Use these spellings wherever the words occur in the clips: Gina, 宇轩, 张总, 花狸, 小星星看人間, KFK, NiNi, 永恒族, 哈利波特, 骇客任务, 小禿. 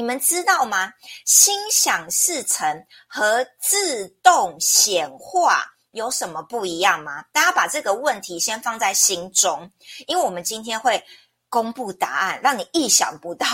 你们知道吗？心想事成和自动显化有什么不一样吗？大家把这个问题先放在心中，因为我们今天会公布答案，让你意想不到。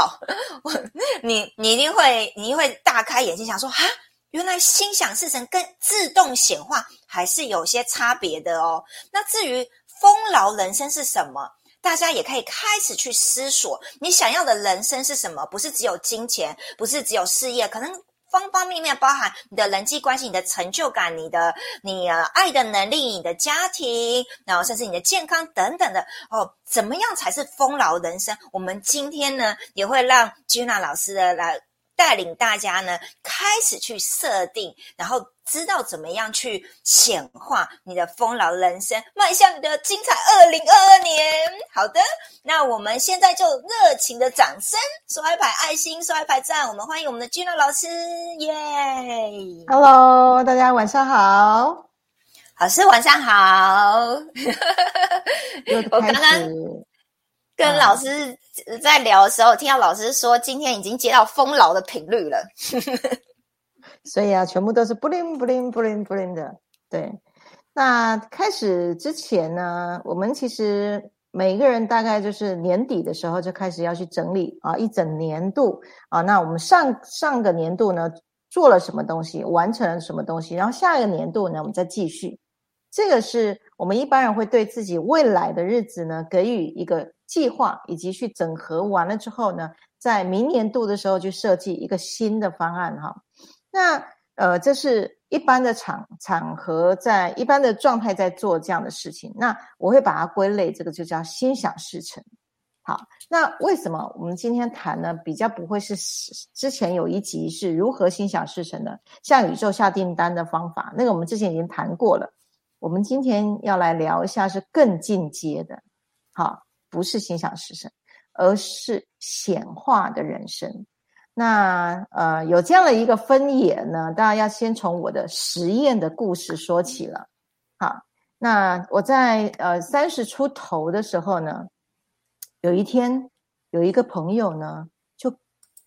你一定会大开眼睛，想说，哈，原来心想事成跟自动显化还是有些差别的哦。那至于丰饶人生是什么？大家也可以开始去思索你想要的人生是什么，不是只有金钱，不是只有事业，可能方方面面包含你的人际关系，你的成就感，你爱的能力，你的家庭，然后甚至你的健康等等的哦。怎么样才是丰饶人生？我们今天呢也会让 Gina 老师来带领大家呢开始去设定，然后知道怎么样去显化你的丰饶人生，迈向你的精彩2022年。好的，那我们现在就热情的掌声，刷一排爱心，刷一排赞，我们欢迎我们的 Gina 老师，耶！ Hello， 大家晚上好，老师晚上好。我刚刚跟老师在聊的时候，听到老师说今天已经接到丰饶的频率了。所以啊，全部都是 bling bling bling bling 的。对，那开始之前呢，我们其实每个人大概就是年底的时候就开始要去整理啊，一整年度啊。那我们上个年度呢做了什么东西，完成了什么东西，然后下一个年度呢我们再继续。这个是我们一般人会对自己未来的日子呢给予一个计划，以及去整合完了之后呢，在明年度的时候去设计一个新的方案哈。那这是一般的场合，在一般的状态在做这样的事情。那我会把它归类，这个就叫心想事成。好，那为什么我们今天谈呢？比较不会是之前有一集是如何心想事成的，向宇宙下订单的方法，那个我们之前已经谈过了。我们今天要来聊一下是更进阶的，好，不是心想事成，而是显化的人生。那有这样的一个分野呢，当然要先从我的实验的故事说起了。好，那我在30出头的时候呢，有一天有一个朋友呢，就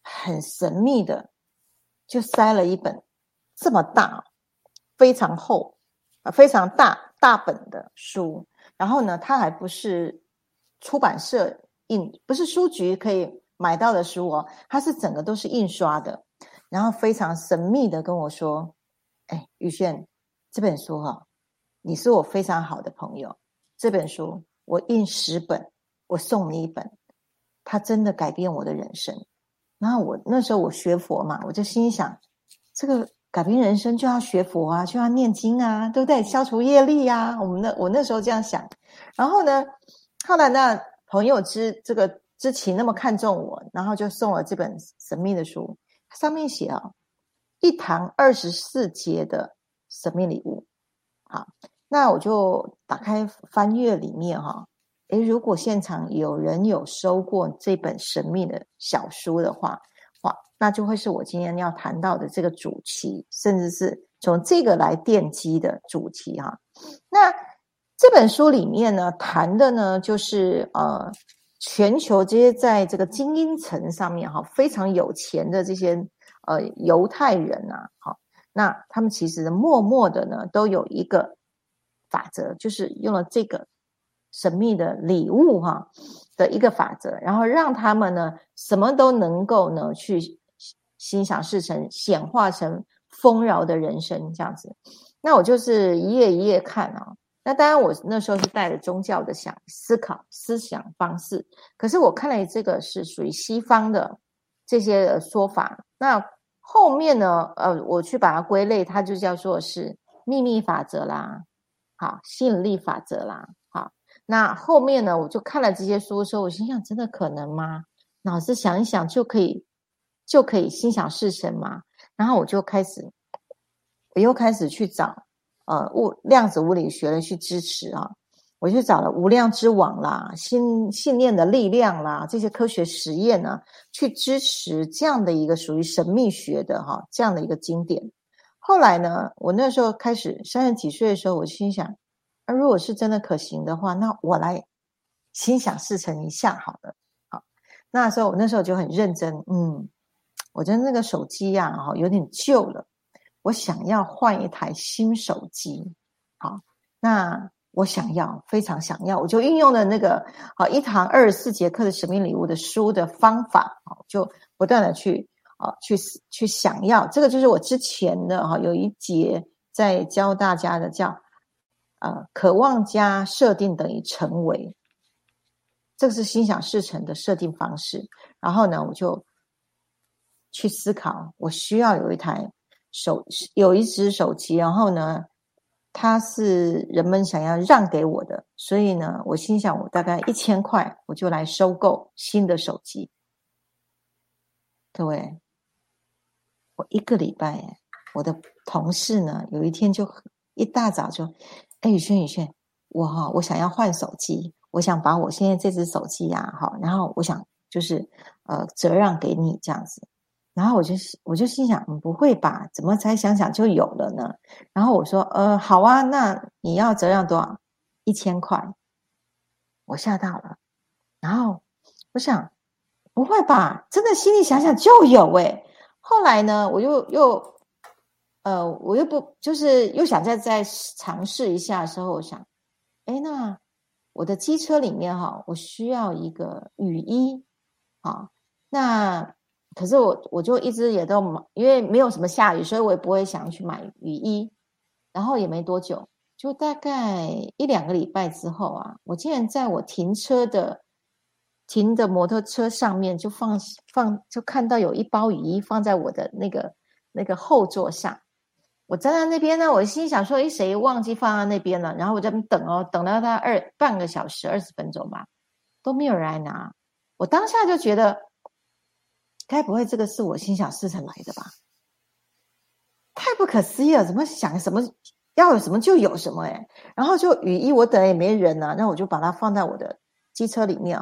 很神秘的就塞了一本这么大、非常厚、非常大本的书，然后呢，它还不是出版社印，不是书局可以买到的书哦，它是整个都是印刷的，然后非常神秘的跟我说：“哎，宇轩，这本书哈，你是我非常好的朋友，这本书我印10本，我送你一本，它真的改变我的人生。”然后我那时候我学佛嘛，我就心想，这个改变人生就要学佛啊，就要念经啊，对不对？消除业力啊，我那时候这样想。然后呢，后来呢，朋友这个知奇那么看重我，然后就送了这本神秘的书，上面写啊，一堂24节的神秘礼物。好，那我就打开翻阅里面哈，诶，如果现场有人有收过这本神秘的小书的话，哇，那就会是我今天要谈到的这个主题，甚至是从这个来奠基的主题哈。那这本书里面呢，谈的呢就是全球这些在这个精英层上面哈，非常有钱的这些犹太人啊，好，那他们其实默默的呢都有一个法则，就是用了这个神秘的礼物哈的一个法则，然后让他们呢什么都能够呢去心想事成，显化成丰饶的人生这样子。那我就是一页一页看啊。那当然我那时候是带着宗教的思考思想方式，可是我看来这个是属于西方的这些说法。那后面呢我去把它归类，它就叫做是秘密法则啦，好，吸引力法则啦，好。那后面呢我就看了这些书的时候，我心想真的可能吗？脑子想一想就可以心想事成吗？然后我又开始去找量子物理学的去支持啊，我去找了无量之网啦、信念的力量啦，这些科学实验呢，去支持这样的一个属于神秘学的哈这样的一个经典。后来呢，我那时候开始30几岁的时候，我心想，如果是真的可行的话，那我来心想事成一下好了。好，那时候我就很认真，我觉得那个手机啊有点旧了，我想要换一台新手机。好，那我想要，非常想要，我就运用了那个一堂24节课的使命礼物的书的方法，就不断的去想要。这个就是我之前的有一节在教大家的，叫渴望加设定等于成为，这个是心想事成的设定方式。然后呢，我就去思考，我需要有一只手机，然后呢它是人们想要让给我的，所以呢我心想，我大概1000块我就来收购新的手机。各位，我一个礼拜我的同事呢有一天就一大早就宇轩，我想要换手机，我想把我现在这只手机然后我想就是折让给你这样子。然后我就心想，不会吧，怎么才想想就有了呢？然后我说好啊，那你要折让多少？1000块。我吓到了，然后我想不会吧，真的心里想想就有后来呢我又不就是又想再尝试一下的时候，我想那我的机车里面我需要一个雨衣那可是我就一直也都，因为没有什么下雨，所以我也不会想去买雨衣。然后也没多久，就大概1-2个礼拜之后我竟然在我停的摩托车上面就就看到有一包雨衣放在我的那个后座上。我站在那边呢，我心想说谁忘记放在那边了，然后我在那边等等到他半个小时20分钟吧，都没有人来拿。我当下就觉得，该不会这个是我心想事成来的吧？太不可思议了，怎么想什么要有什么就有什么然后就雨衣我等也没人那我就把它放在我的机车里面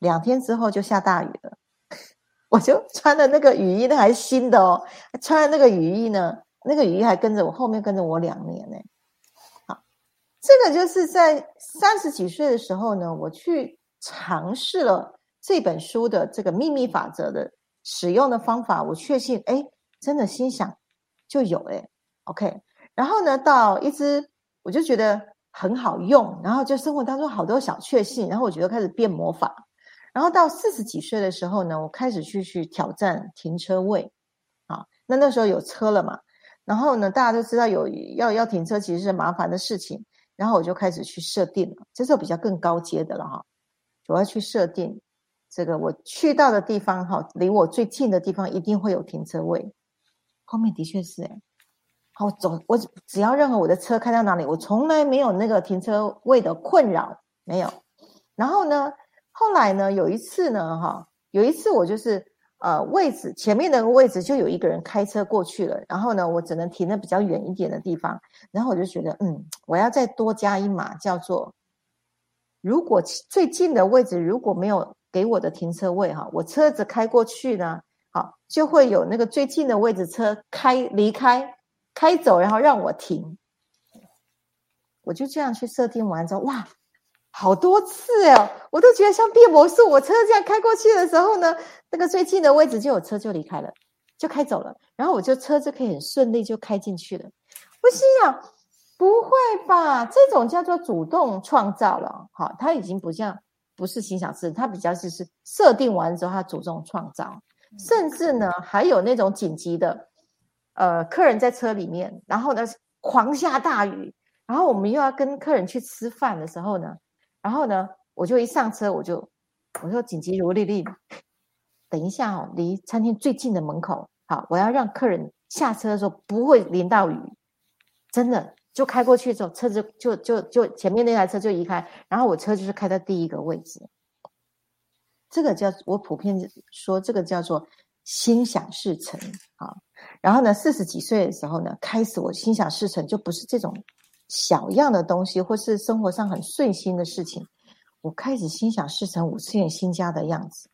2天之后就下大雨了，我就穿了那个雨衣，那还新的穿了那个雨衣呢，那个雨衣还跟着我后面跟着我2年好，这个就是在30几岁的时候呢，我去尝试了这本书的这个秘密法则的使用的方法，我确信真的心想就有OK。 然后呢到一直我就觉得很好用，然后就生活当中好多小确幸，然后我觉得开始变魔法。然后到40几岁的时候呢，我开始去挑战停车位那时候有车了嘛，然后呢大家都知道要停车其实是麻烦的事情，然后我就开始去设定了，这是我比较更高阶的了我要去设定这个我去到的地方离我最近的地方一定会有停车位。后面的确是我只要任何我的车开到哪里，我从来没有那个停车位的困扰，没有。然后呢后来呢有一次我就是位置前面的位置就有一个人开车过去了，然后呢我只能停得比较远一点的地方，然后我就觉得我要再多加一码，叫做如果最近的位置如果没有给我的停车位我车子开过去呢就会有那个最近的位置车离开走，然后让我停。我就这样去设定完之后，哇好多次我都觉得像变魔术，我车这样开过去的时候呢，那个最近的位置就有车就离开了，就开走了，然后我就车就可以很顺利就开进去了。我心想不会吧，这种叫做主动创造了它已经不是心想事，它比较是设定完之后它主动创造。甚至呢还有那种紧急的客人在车里面，然后呢狂下大雨，然后我们又要跟客人去吃饭的时候呢，然后呢我就一上车我说紧急如律令，等一下离餐厅最近的门口我要让客人下车的时候不会淋到雨，真的就开过去之后，车子就前面那台车就移开，然后我车就是开到第一个位置。这个叫我普遍说，这个叫做心想事成然后呢40几岁的时候呢，开始我心想事成就不是这种小样的东西，或是生活上很顺心的事情，我开始心想事成5次元新家的样子。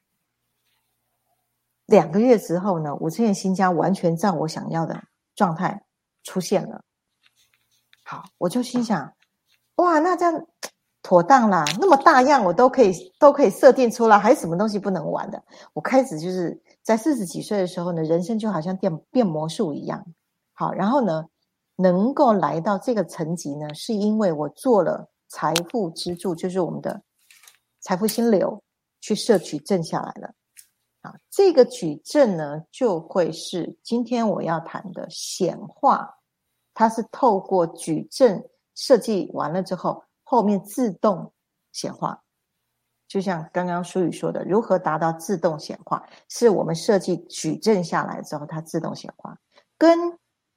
2个月之后呢，5次元新家完全照我想要的状态出现了。好，我就心想哇那这样妥当啦，那么大样我都可以设定出来，还有什么东西不能玩的？我开始就是在40几岁的时候呢，人生就好像变魔术一样。好，然后呢，能够来到这个层级呢，是因为我做了财富支柱，就是我们的财富心流去摄取正下来了。好，这个矩阵呢，就会是今天我要谈的显化，它是透过矩阵设计完了之后，后面自动显化。就像刚刚淑宇说的，如何达到自动显化，是我们设计矩阵下来之后，它自动显化。跟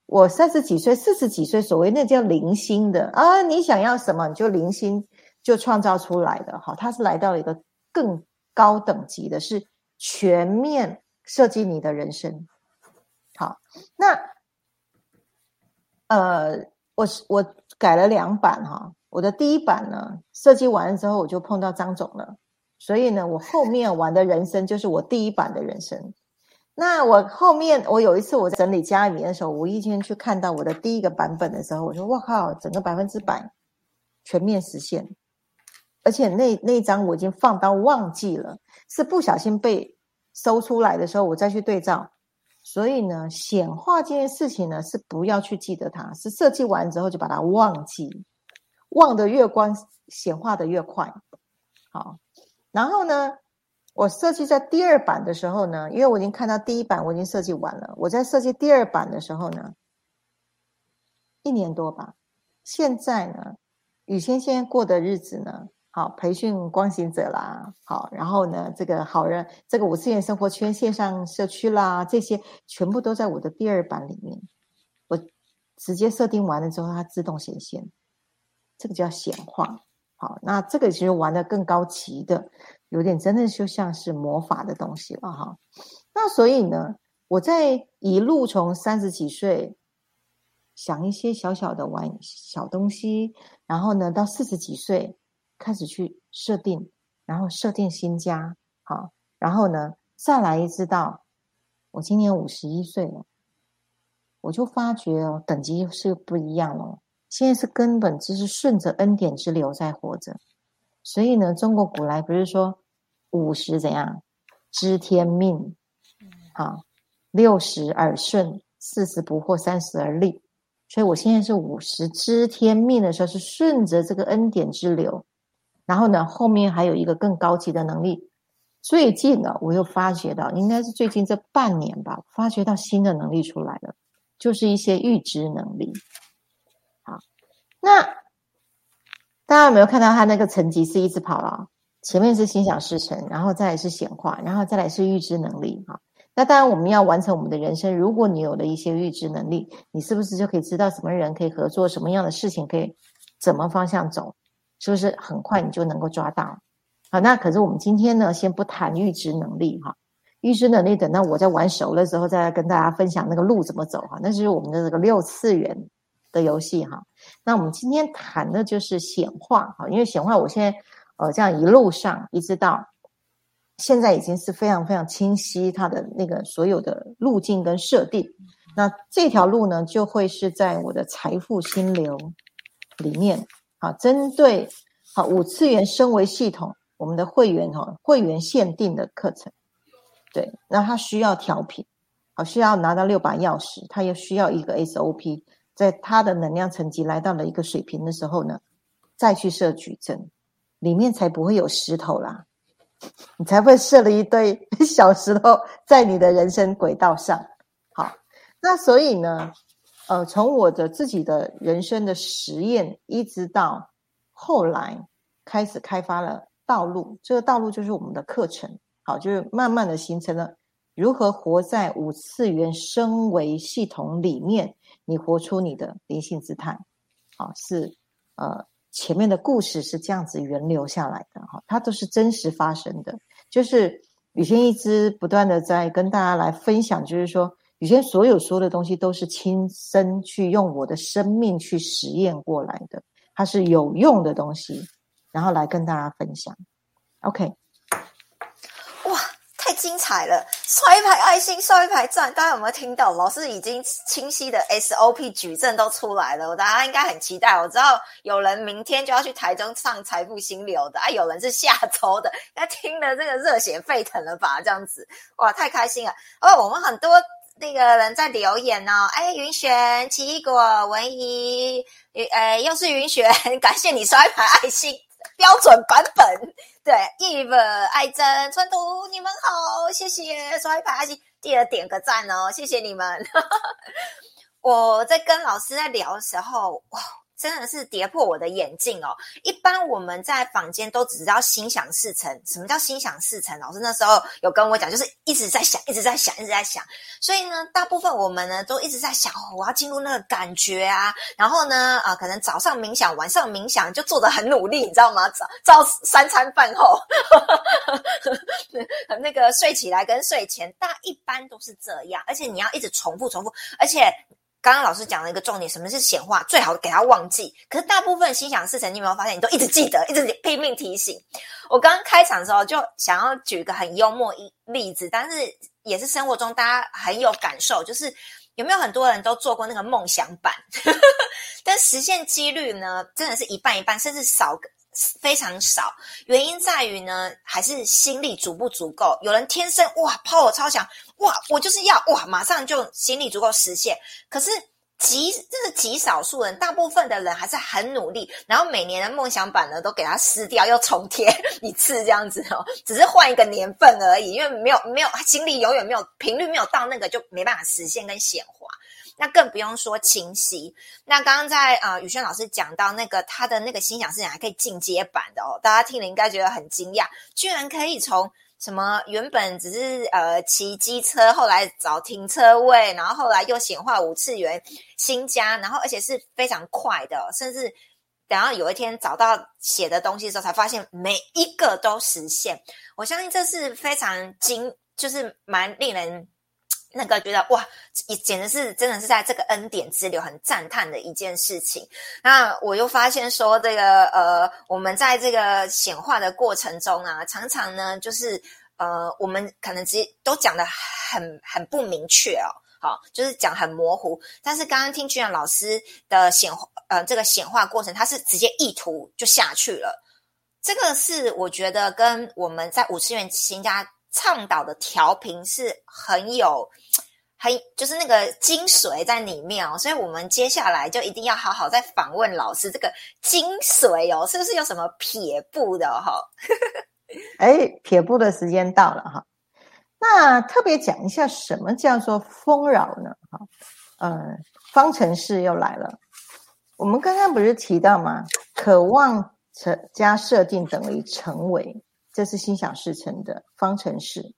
我30几岁、40几岁所谓那叫零星的啊，你想要什么你就零星就创造出来的，好，它是来到了一个更高等级的，是全面设计你的人生。好，那我改了2版哈。我的第一版呢，设计完了之后我就碰到张总了，所以呢，我后面玩的人生就是我第一版的人生。那我后面，我有一次我在整理家里面的时候，无意间去看到我的第一个版本的时候，我说哇靠，整个100%全面实现，而且那一张我已经放到忘记了，是不小心被搜出来的时候我再去对照。所以呢，显化这件事情呢，是不要去记得它，是设计完之后就把它忘记，忘得越光显化得越快。好，然后呢，我设计在第2版的时候呢，因为我已经看到第1版我已经设计完了，我在设计第2版的时候呢，1年多吧，现在呢，雨仙现在过的日子呢，好，培训光行者啦，好，然后呢，这个好人，这个5次元生活圈线上社区啦，这些全部都在我的第2版里面，我直接设定完了之后，它自动显现，这个叫显化。好，那这个其实玩的更高级的，有点真的就像是魔法的东西了哈。那所以呢，我在一路从30几岁想一些小小的玩小东西，然后呢到40几岁开始去设定，然后设定新家，好，然后呢再来知道我今年51岁了，我就发觉哦，等级是不一样了。现在是根本就是顺着恩典之流在活着，所以呢，中国古来不是说50怎样知天命，好，60耳顺，40不惑，30而立。所以我现在是50知天命的时候，是顺着这个恩典之流，然后呢，后面还有一个更高级的能力。最近呢，我又发觉到，应该是最近这半年吧，发觉到新的能力出来了，就是一些预知能力。那大家有没有看到他那个层级是一直跑了？前面是心想事成，然后再来是显化，然后再来是预知能力。那当然我们要完成我们的人生，如果你有了一些预知能力，你是不是就可以知道什么人可以合作，什么样的事情可以怎么方向走，是不是很快你就能够抓到？好，那可是我们今天呢，先不谈预知能力哈。预知能力等到我在玩熟了之后，再跟大家分享那个路怎么走哈。那就是我们的这个6次元的游戏哈。那我们今天谈的就是显化，因为显化我现在这样一路上一直到现在已经是非常非常清晰它的那个所有的路径跟设定。那这条路呢，就会是在我的财富心流里面，好，针对好5次元升维系统我们的会员限定的课程，对，那它需要调频，好，需要拿到6把钥匙，它又需要一个 SOP。在他的能量层级来到了一个水平的时候呢，再去设矩阵，里面才不会有石头啦，你才不会设了一堆小石头在你的人生轨道上。好，那所以呢，从我的自己的人生的实验，一直到后来开始开发了道路，这个道路就是我们的课程，好，就是慢慢的形成了如何活在5次元升维系统里面。你活出你的灵性姿态，好，是前面的故事是这样子源流下来的，好，它都是真实发生的。就是雨仙一直不断的在跟大家来分享，就是说雨仙所有说的东西都是亲身去用我的生命去实验过来的，它是有用的东西，然后来跟大家分享。OK，哇，太精彩了，刷一排爱心，刷一排赞，大家有没有听到？老师已经清晰的 SOP 矩阵都出来了，大家应该很期待。我知道有人明天就要去台中上财富心流的啊，有人是下周的，那听了这个热血沸腾了吧？这样子，哇，太开心了！哦，我们很多那个人在留言哦，哎，云璇、奇异果、文怡，又是云璇，感谢你刷一排爱心。标准版本，对 Eve 爱珍川图你们好，谢谢刷一排爱心，记得点个赞哦，谢谢你们。我在跟老师在聊的时候，哇，真的是跌破我的眼镜哦。一般我们在坊间都只知道心想事成，什么叫心想事成？老师那时候有跟我讲，就是一直在想，一直在想，一直在想。所以呢，大部分我们呢都一直在想，哦，我要进入那个感觉啊。然后呢，可能早上冥想，晚上冥想，就做得很努力，你知道吗？照三餐饭后，那个睡起来跟睡前，大一般都是这样。而且你要一直重复，而且。刚刚老师讲了一个重点，什么是显化？最好给他忘记。可是大部分心想事成，你有没有发现，你都一直记得，一直拼命提醒。我刚刚开场的时候就想要举一个很幽默例子，但是也是生活中大家很有感受，就是有没有很多人都做过那个梦想版？但实现几率呢，真的是一半一半，甚至少个。非常少，原因在于呢，还是心力足不足够。有人天生哇，抛我超想哇，我就是要哇，马上就心力足够实现。可是这是极少数人，大部分的人还是很努力，然后每年的梦想版呢都给它撕掉，又重贴一次这样子哦，只是换一个年份而已，因为没有心力，永远没有频率，没有到那个就没办法实现跟显化。那更不用说清晰。那刚刚在宇轩老师讲到那个他的那个心想事成还可以进阶版的哦，大家听了应该觉得很惊讶，居然可以从什么原本只是骑机车，后来找停车位，然后后来又显化五次元新家，然后而且是非常快的哦，甚至然后有一天找到写的东西的时候，才发现每一个都实现。我相信这是非常就是蛮令人。那个觉得哇，简直是真的是在这个恩典之流很赞叹的一件事情。那我又发现说这个我们在这个显化的过程中啊，常常呢就是我们可能都讲得很不明确哦，好，就是讲很模糊。但是刚刚听Gina老师的这个显化过程，它是直接意图就下去了。这个是我觉得跟我们在五次元新家倡导的调频是很就是那个精髓在里面哦，所以我们接下来就一定要好好再访问老师这个精髓哦，是不是有什么撇步的哦？撇步的时间到了哈，那特别讲一下什么叫做丰饶呢？方程式又来了，我们刚刚不是提到吗？渴望加设定等于成为。这是心想事成的方程式。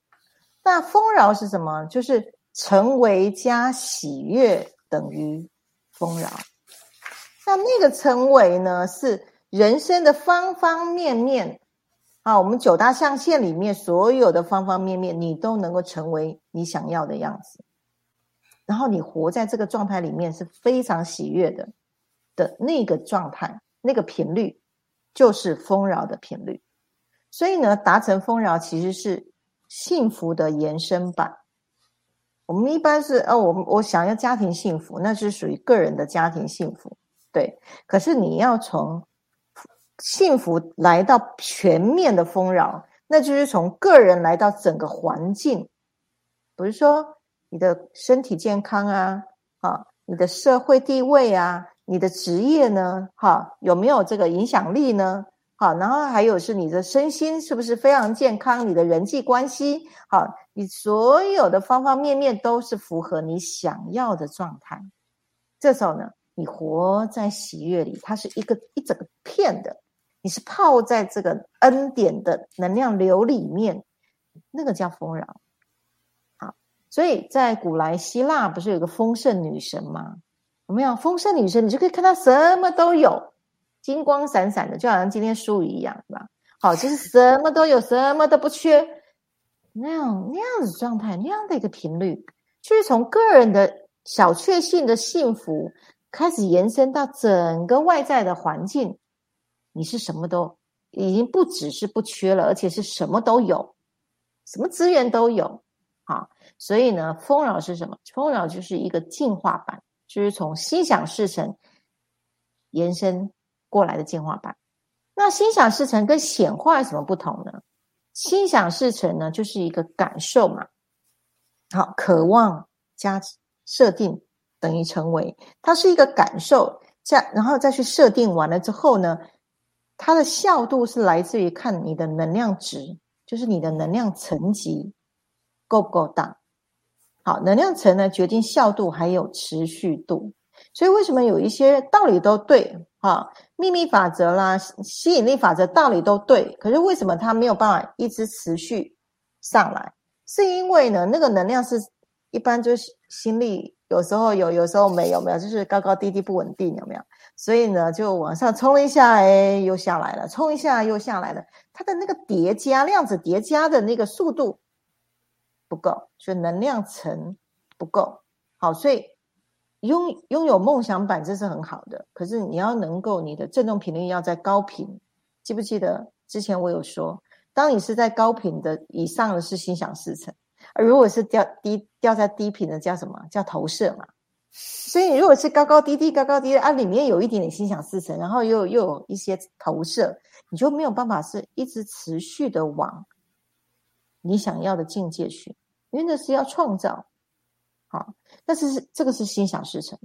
那丰饶是什么？就是成为加喜悦等于丰饶。那个成为呢，是人生的方方面面啊，我们九大象限里面所有的方方面面，你都能够成为你想要的样子。然后你活在这个状态里面是非常喜悦的那个状态，那个频率就是丰饶的频率。所以呢，达成丰饶其实是幸福的延伸版。我们一般是我想要家庭幸福，那是属于个人的家庭幸福，对。可是你要从幸福来到全面的丰饶，那就是从个人来到整个环境，比如说你的身体健康啊，你的社会地位啊，你的职业呢，哈，有没有这个影响力呢？好，然后还有是你的身心是不是非常健康，你的人际关系，好，你所有的方方面面都是符合你想要的状态。这时候呢，你活在喜悦里，它是一整个片的，你是泡在这个恩典的能量流里面，那个叫丰饶。好，所以在古来希腊不是有个丰盛女神吗？有没有丰盛女神？你就可以看到什么都有。金光闪闪的，就好像今天淑瑜一样吧。好，就是什么都有，什么都不缺，那样子状态，那样的一个频率，就是从个人的小确幸的幸福开始延伸到整个外在的环境，你是什么都已经不只是不缺了，而且是什么都有。什么资源都有啊。所以呢，丰饶是什么？丰饶就是一个进化版，就是从心想事成延伸过来的进化版。那心想事成跟显化有什么不同呢？心想事成呢，就是一个感受嘛，好，渴望加设定等于成为，它是一个感受，然后再去设定完了之后呢，它的效度是来自于看你的能量值，就是你的能量层级够不够大。好，能量层呢决定效度还有持续度。所以为什么有一些道理都对啊，秘密法则啦，吸引力法则，道理都对，可是为什么它没有办法一直持续上来？是因为呢，那个能量是一般就是心力有时候有，有时候没有，没有，就是高高低低不稳定，有没有？所以呢，就往上冲了一下，又下来了，冲一下又下来了。它的那个叠加，量子叠加的那个速度不够，所以能量层不够。好，所以拥有梦想版这是很好的，可是你要能够你的振动频率要在高频。记不记得之前我有说，当你是在高频的以上的是心想事成，而如果是掉在低频的叫什么？叫投射嘛。所以如果是高高低低高高低低啊，里面有一点点心想事成，然后又有一些投射，你就没有办法是一直持续的往你想要的境界去，因为那是要创造。好，但是这个是心想事成。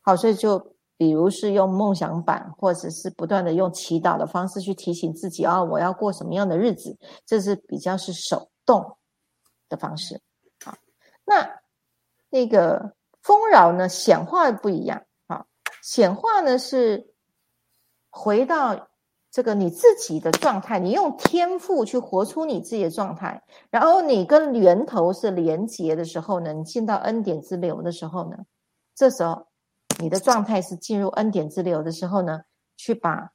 好，所以就比如是用梦想版，或者是不断的用祈祷的方式去提醒自己，我要过什么样的日子，这是比较是手动的方式。好，那个丰饶呢，显化不一样。好，显化呢是回到这个你自己的状态，你用天赋去活出你自己的状态，然后你跟源头是连结的时候呢，你进到恩典之流的时候呢，这时候你的状态是进入恩典之流的时候呢，去把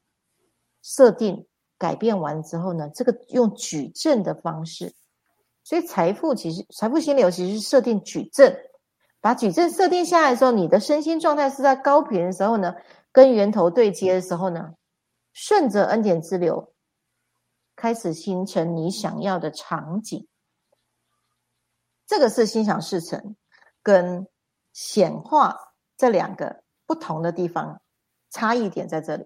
设定改变完之后呢，这个用矩阵的方式，所以财富心流其实是设定矩阵，把矩阵设定下来的时候，你的身心状态是在高频的时候呢，跟源头对接的时候呢，顺着恩典之流开始形成你想要的场景。这个是心想事成跟显化这两个不同的地方，差异点在这里。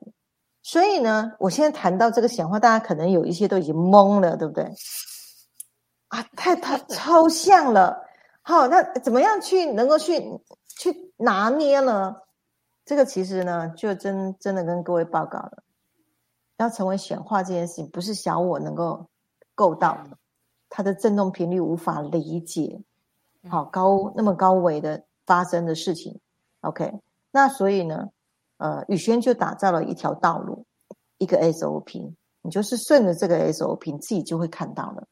所以呢，我现在谈到这个显化，大家可能有一些都已经懵了，对不对？啊，太抽象了。好，那怎么样去能够去拿捏呢？这个其实呢，就真的跟各位报告了，要成为显化这件事情不是小我能够够到的，它的振动频率无法理解，好高那么高维的发生的事情。 OK， 那所以呢，宇轩就打造了一条道路，一个 SOP， 你就是顺着这个 SOP 自己就会看到了。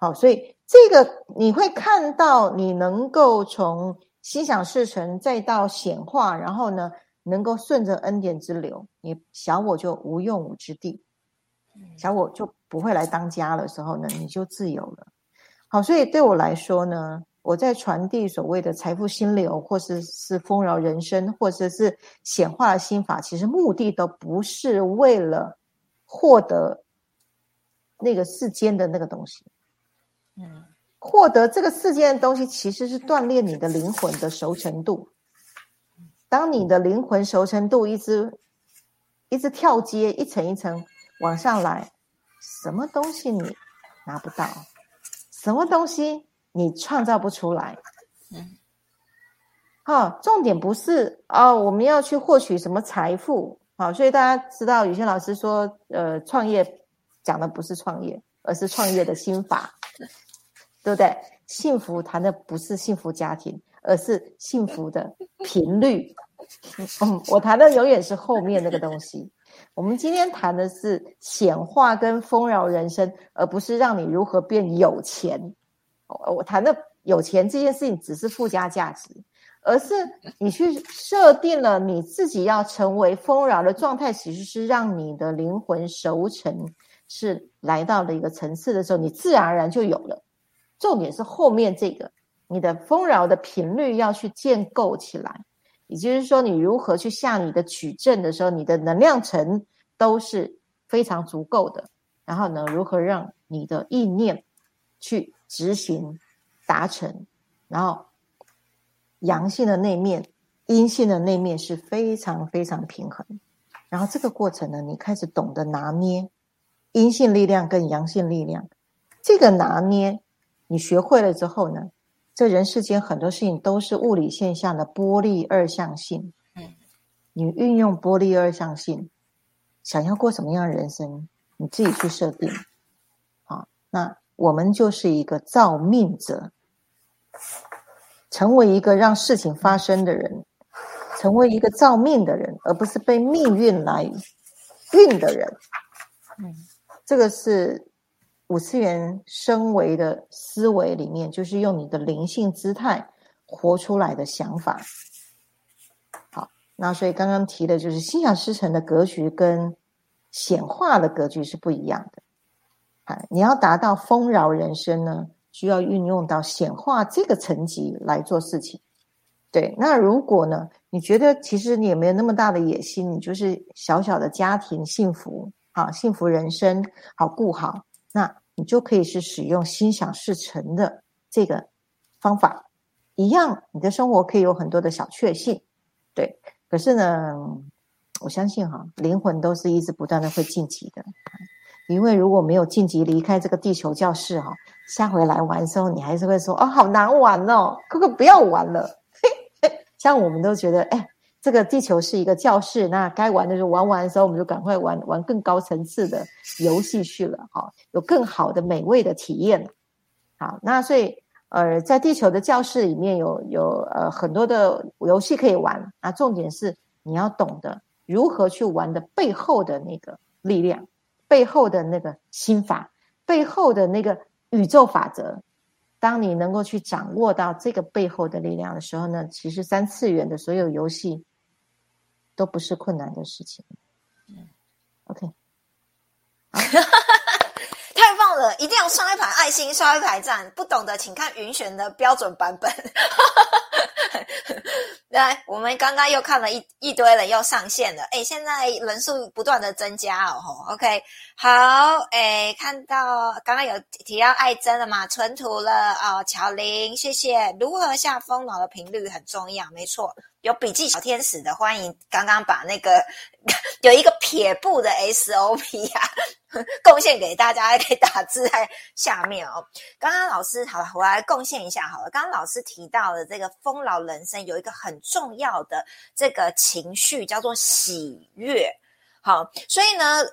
好，所以这个你会看到你能够从心想事成再到显化，然后呢能够顺着恩典之流，你小我就无用武之地，小我就不会来当家的时候呢，你就自由了。好，所以对我来说呢，我在传递所谓的财富心流，或者是丰饶人生，或者是显化的心法，其实目的都不是为了获得那个世间的那个东西。获得这个世间的东西，其实是锻炼你的灵魂的熟成度。当你的灵魂熟成度一直跳阶，一层一层往上来，什么东西你拿不到，什么东西你创造不出来。好，重点不是我们要去获取什么财富。好，所以大家知道有些老师说，创业讲的不是创业，而是创业的心法，对不对？幸福谈的不是幸福家庭，而是幸福的频率。我谈的永远是后面那个东西。我们今天谈的是显化跟丰饶人生，而不是让你如何变有钱。我谈的有钱这件事情只是附加价值，而是你去设定了你自己要成为丰饶的状态，其实是让你的灵魂熟成，是来到了一个层次的时候，你自然而然就有了。重点是后面这个你的丰饶的频率要去建构起来，也就是说你如何去下你的矩阵的时候，你的能量层都是非常足够的，然后呢，如何让你的意念去执行达成，然后阳性的那面阴性的那面是非常非常平衡，然后这个过程呢，你开始懂得拿捏阴性力量跟阳性力量，这个拿捏你学会了之后呢，这人世间很多事情都是物理现象的波粒二象性，你运用波粒二象性想要过什么样的人生你自己去设定。好，那我们就是一个造命者，成为一个让事情发生的人，成为一个造命的人，而不是被命运来运的人。这个是五次元升维的思维里面，就是用你的灵性姿态活出来的想法。好，那所以刚刚提的就是心想事成的格局跟显化的格局是不一样的。你要达到丰饶人生呢，需要运用到显化这个层级来做事情。对，那如果呢，你觉得其实你也没有那么大的野心，你就是小小的家庭幸福，好，幸福人生，好顾好，那你就可以是使用心想事成的这个方法，一样你的生活可以有很多的小确幸。对，可是呢，我相信哈，灵魂都是一直不断的会晋级的，因为如果没有晋级离开这个地球教室哈，下回来玩的时候你还是会说哦，好难玩哦，哥哥不要玩了。像我们都觉得这个地球是一个教室，那该玩的时候玩完的时候我们就赶快玩更高层次的游戏去了，好，有更好的美味的体验。好，那所以在地球的教室里面有很多的游戏可以玩，那重点是你要懂得如何去玩的背后的那个力量，背后的那个心法，背后的那个宇宙法则。当你能够去掌握到这个背后的力量的时候呢，其实三次元的所有游戏都不是困难的事情。OK， 太棒了，一定要刷一排爱心，刷一排赞。不懂的请看云璇的标准版本。来，我们刚刚又看了一堆人又上线了，现在人数不断的增加哦。OK， 好，看到刚刚有提到爱珍了嘛，存图了哦，乔林，谢谢。如何下风脑的频率很重要，没错。有笔记小天使的，欢迎刚刚把那个有一个撇步的 SOP 啊，贡献给大家，可以打字在下面哦。刚刚老师，好了，我来贡献一下好了。刚刚老师提到的这个丰饶人生有一个很重要的这个情绪叫做喜悦。好，所以呢，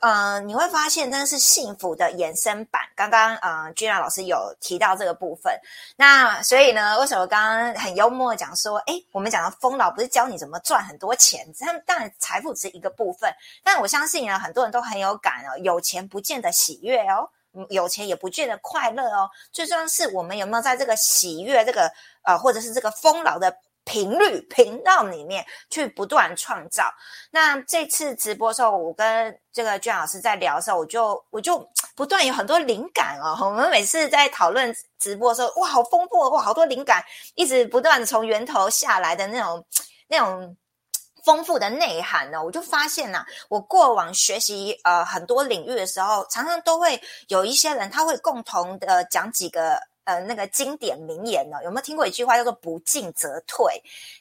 你会发现那是幸福的延伸版。刚刚Gina 老师有提到这个部分，那所以呢，为什么刚刚很幽默的讲说，我们讲到丰饶不是教你怎么赚很多钱，他们当然财富只是一个部分，但我相信呢，很多人都很有感哦，有钱不见得喜悦哦，有钱也不见得快乐哦，最重要是我们有没有在这个喜悦这个或者是这个丰饶的频道里面去不断创造。那这次直播的时候，我跟这个Gina老师在聊的时候，我就不断有很多灵感哦。我们每次在讨论直播的时候，哇，好丰富，哇，好多灵感，一直不断从源头下来的那种丰富的内涵呢，我就发现啊，我过往学习很多领域的时候，常常都会有一些人他会共同的讲几个那个经典名言呢，有没有听过一句话叫做不进则退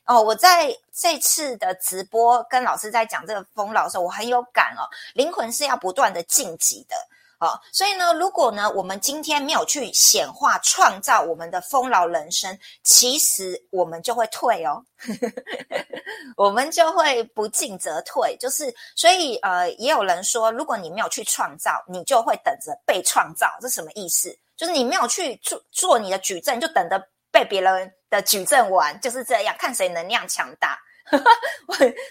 哦，我在这次的直播跟老师在讲这个丰饶的时候，我很有感哦，灵魂是要不断的晋级的哦，所以呢，如果呢我们今天没有去显化创造我们的丰饶人生，其实我们就会退哦。我们就会不进则退，就是所以也有人说，如果你没有去创造，你就会等着被创造，这是什么意思？就是你没有去做你的矩阵，就等着被别人的矩阵玩，就是这样，看谁能量强大。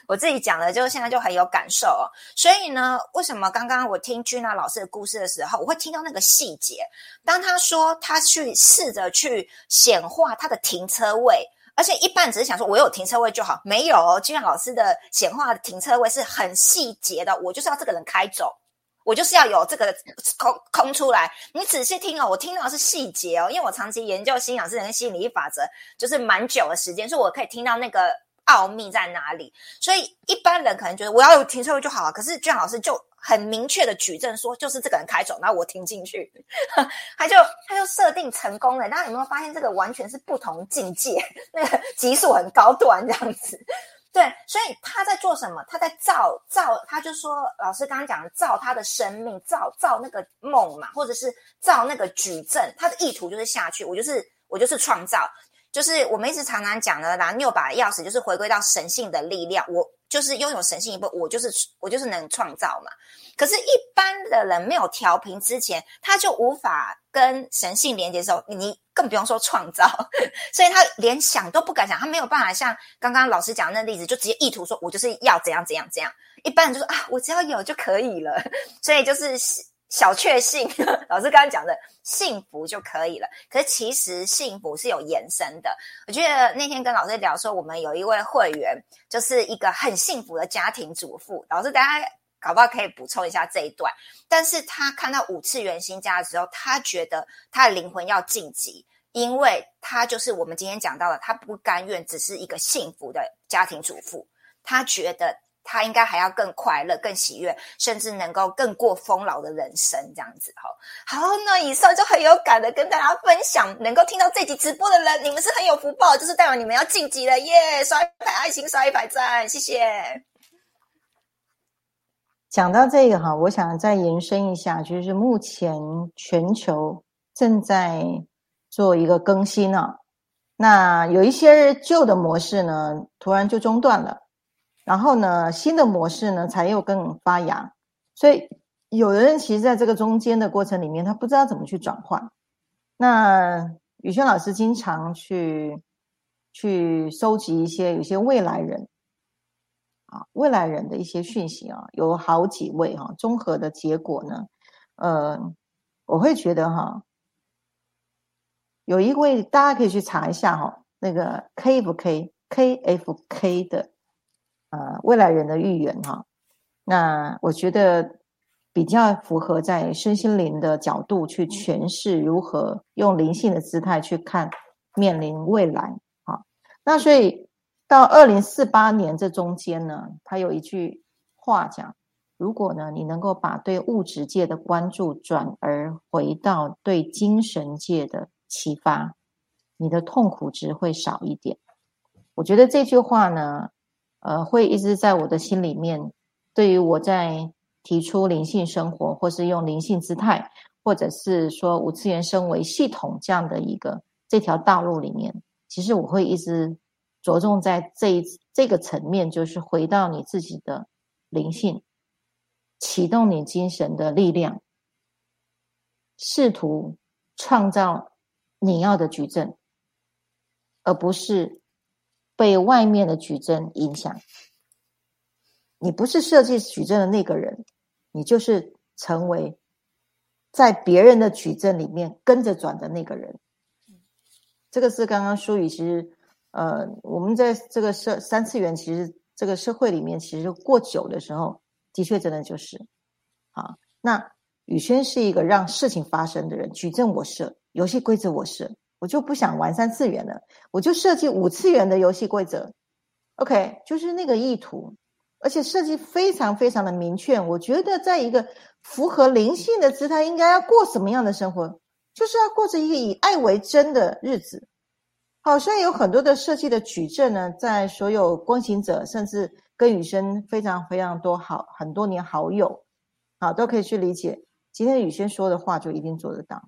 我自己讲的就现在就很有感受哦。所以呢，为什么刚刚我听 Gina 老师的故事的时候，我会听到那个细节，当他说他去试着去显化他的停车位，而且一般只是想说我有停车位就好，没有哦， Gina 老师的显化的停车位是很细节的，我就是要这个人开走，我就是要有这个空出来。你仔细听哦，我听到的是细节哦，因为我长期研究心想事成跟吸引力法则就是蛮久的时间，所以我可以听到那个奥秘在哪里。所以一般人可能觉得我要有停车位就好了，可是Gina老师就很明确的举证说就是这个人开走，然后我停进去他就设定成功了。大家有没有发现这个完全是不同境界，那个级数很高端这样子。对，所以他在做什么？他在造，他就说老师刚刚讲的造他的生命，造那个梦嘛，或者是造那个矩阵，他的意图就是下去，我就是创造，就是我们一直常常讲的拿6把钥匙，就是回归到神性的力量，我就是拥有神性一部分，我就是能创造嘛。可是一般的人没有调频之前，他就无法跟神性连接的时候，你更不用说创造所以他连想都不敢想，他没有办法像刚刚老师讲的那例子，就直接意图说我就是要怎样怎样怎样。一般人就说啊，我只要有就可以了，所以就是小确幸，老师刚刚讲的幸福就可以了。可是其实幸福是有延伸的。我觉得那天跟老师聊说，我们有一位会员就是一个很幸福的家庭主妇，老师大家搞不好可以补充一下这一段。但是他看到5次元新家之后，他觉得他的灵魂要晋级，因为他就是我们今天讲到的，他不甘愿只是一个幸福的家庭主妇，他觉得他应该还要更快乐更喜悦，甚至能够更过丰饶的人生这样子。好，那以上就很有感的跟大家分享，能够听到这集直播的人，你们是很有福报，就是代表你们要晋级了耶，刷一排爱心，刷一排赞，谢谢。讲到这个哈，我想再延伸一下，就是目前全球正在做一个更新啊，那有一些旧的模式呢突然就中断了，然后呢新的模式呢才又更发芽，所以有的人其实在这个中间的过程里面，他不知道怎么去转换。那宇轩老师经常去收集一些有些未来人的一些讯息啊，有好几位啊，综合的结果呢，我会觉得有一位大家可以去查一下那个 KFK 的未来人的预言哈，那我觉得比较符合在身心灵的角度去诠释如何用灵性的姿态去看面临未来啊。那所以到2048年这中间呢，他有一句话讲：如果呢你能够把对物质界的关注转而回到对精神界的启发，你的痛苦值会少一点。我觉得这句话呢，会一直在我的心里面，对于我在提出灵性生活，或是用灵性姿态，或者是说5次元升维系统这样的一个这条道路里面，其实我会一直着重在这个层面，就是回到你自己的灵性，启动你精神的力量，试图创造你要的矩阵，而不是被外面的矩阵影响。你不是设计矩阵的那个人，你就是成为在别人的矩阵里面跟着转的那个人。这个是刚刚舒宇，其实我们在这个3次元，其实这个社会里面，其实过久的时候的确真的就是啊。那宇轩是一个让事情发生的人，矩阵我设，游戏规则我设，我就不想玩3次元了，我就设计5次元的游戏规则。 OK， 就是那个意图，而且设计非常非常的明确。我觉得在一个符合灵性的姿态应该要过什么样的生活，就是要过着一个以爱为真的日子。好像有很多的设计的矩阵呢，在所有光行者，甚至跟宇轩非常非常多很多年好友好都可以去理解，今天宇轩说的话就一定做得到。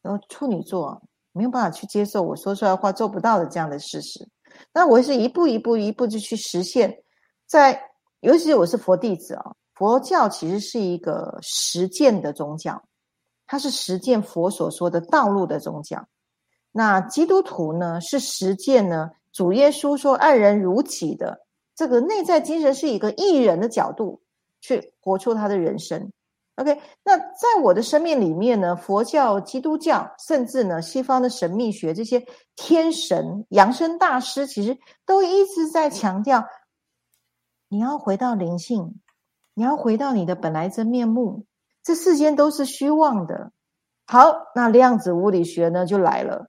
然后处女座没有办法去接受我说出来的话做不到的这样的事实，那我是一步就去实现。在尤其我是佛弟子啊，佛教其实是一个实践的宗教，它是实践佛所说的道路的宗教。那基督徒呢是实践呢主耶稣说爱人如己的这个内在精神，是一个义人的角度去活出他的人生。OK， 那在我的生命里面呢，佛教、基督教，甚至呢西方的神秘学，这些天神、扬升大师，其实都一直在强调，你要回到灵性，你要回到你的本来真面目，这世间都是虚妄的。好，那量子物理学呢就来了，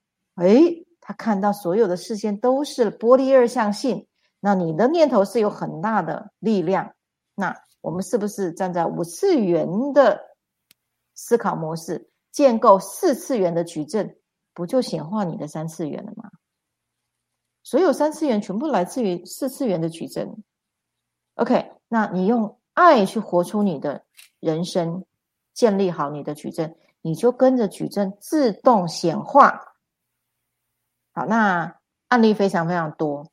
他看到所有的世间都是波粒二象性，那你的念头是有很大的力量，那我们是不是站在五次元的思考模式，建构四次元的矩阵，不就显化你的三次元了吗？所有三次元全部来自于四次元的矩阵。 OK， 那你用爱去活出你的人生，建立好你的矩阵，你就跟着矩阵自动显化。好，那案例非常非常多，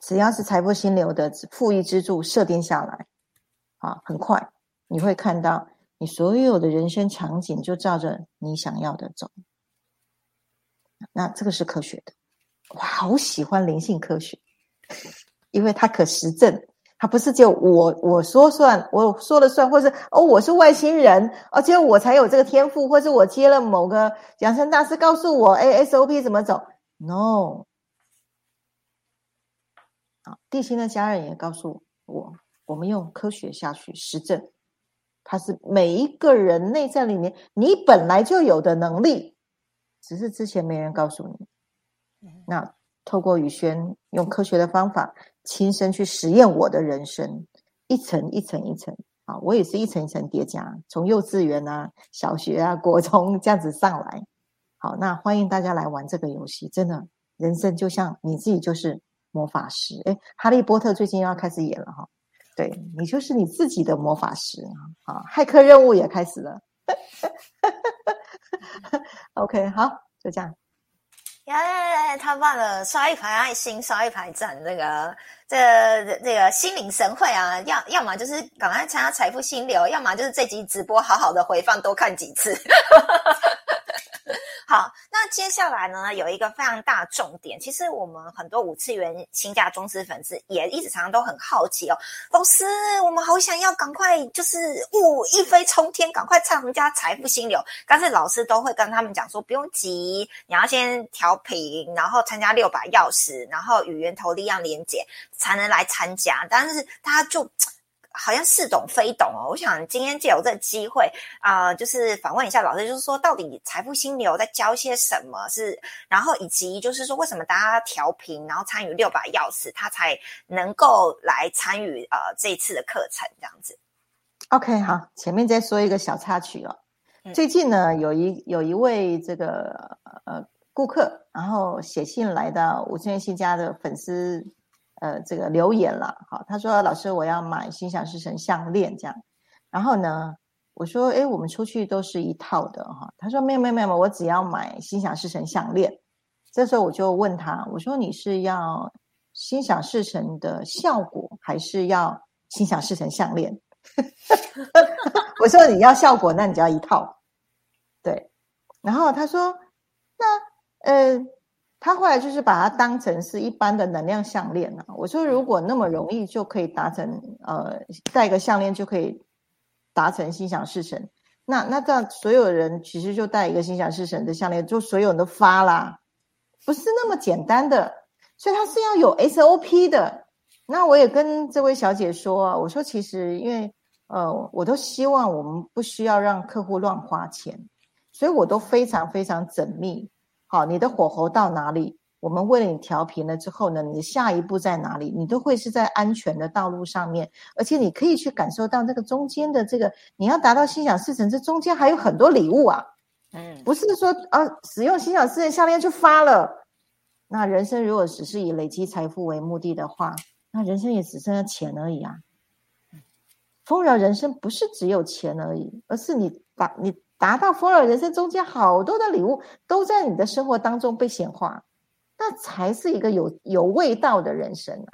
只要是财富心流的富裕支柱设定下来，好，很快你会看到你所有的人生场景就照着你想要的走。那这个是科学的，我好喜欢灵性科学，因为它可实证，它不是只有我说算，我说了算，或是我是外星人，只有我才有这个天赋，或是我接了某个养生大师告诉我 SOP 怎么走。 No， 好，地心的家人也告诉我们用科学下去实证，它是每一个人内在里面你本来就有的能力，只是之前没人告诉你。那透过宇轩用科学的方法亲身去实验我的人生，一层一层一层啊，我也是一层一层叠加，从幼稚园啊、小学啊、国中这样子上来。好，那欢迎大家来玩这个游戏，真的，人生就像你自己就是魔法师。哈利波特最近要开始演了哈，对，你就是你自己的魔法师啊，骇客任务也开始了。OK， 好，就这样。耶，太棒了！刷一排爱心，刷一排赞，这个心灵神会啊，要么就是赶快参加财富心流，要么就是这集直播好好的回放多看几次。好，那接下来呢，有一个非常大的重点，其实我们很多五次元新价宗师粉丝也一直常常都很好奇哦，老师，我们好想要赶快就是一飞冲天，赶快参加财富心流，但是老师都会跟他们讲说不用急，你要先调频，然后参加6把钥匙，然后与源头力量连结才能来参加，但是他就好像似懂非懂哦。我想今天借由这机会就是访问一下老师，就是说到底财富心流在教些什么，是然后以及就是说为什么大家调频然后参与6把钥匙他才能够来参与这一次的课程这样子。 OK， 好，前面再说一个小插曲哦。最近呢有一位这个顾客，然后写信来到五次元新家的粉丝这个留言了，好，他说老师我要买心想事成项链这样，然后呢我说我们出去都是一套的哈，他说没有我只要买心想事成项链。这时候我就问他，我说你是要心想事成的效果还是要心想事成项链？我说你要效果那你就要一套，对。然后他说那他后来就是把它当成是一般的能量项链啊。我说如果那么容易就可以达成戴个项链就可以达成心想事成，那这样所有人其实就戴一个心想事成的项链就所有人都发啦，不是那么简单的，所以它是要有 SOP 的。那我也跟这位小姐说啊，我说其实因为我都希望我们不需要让客户乱花钱，所以我都非常非常缜密。好，你的火候到哪里，我们为了你调频了之后呢，你的下一步在哪里，你都会是在安全的道路上面，而且你可以去感受到那个中间的这个你要达到心想事成，这中间还有很多礼物啊。不是说使用心想事成项链就发了。那人生如果只是以累积财富为目的的话，那人生也只剩下钱而已啊。丰饶人生不是只有钱而已，而是你达到丰饶人生中间好多的礼物都在你的生活当中被显化，那才是一个有味道的人生啊。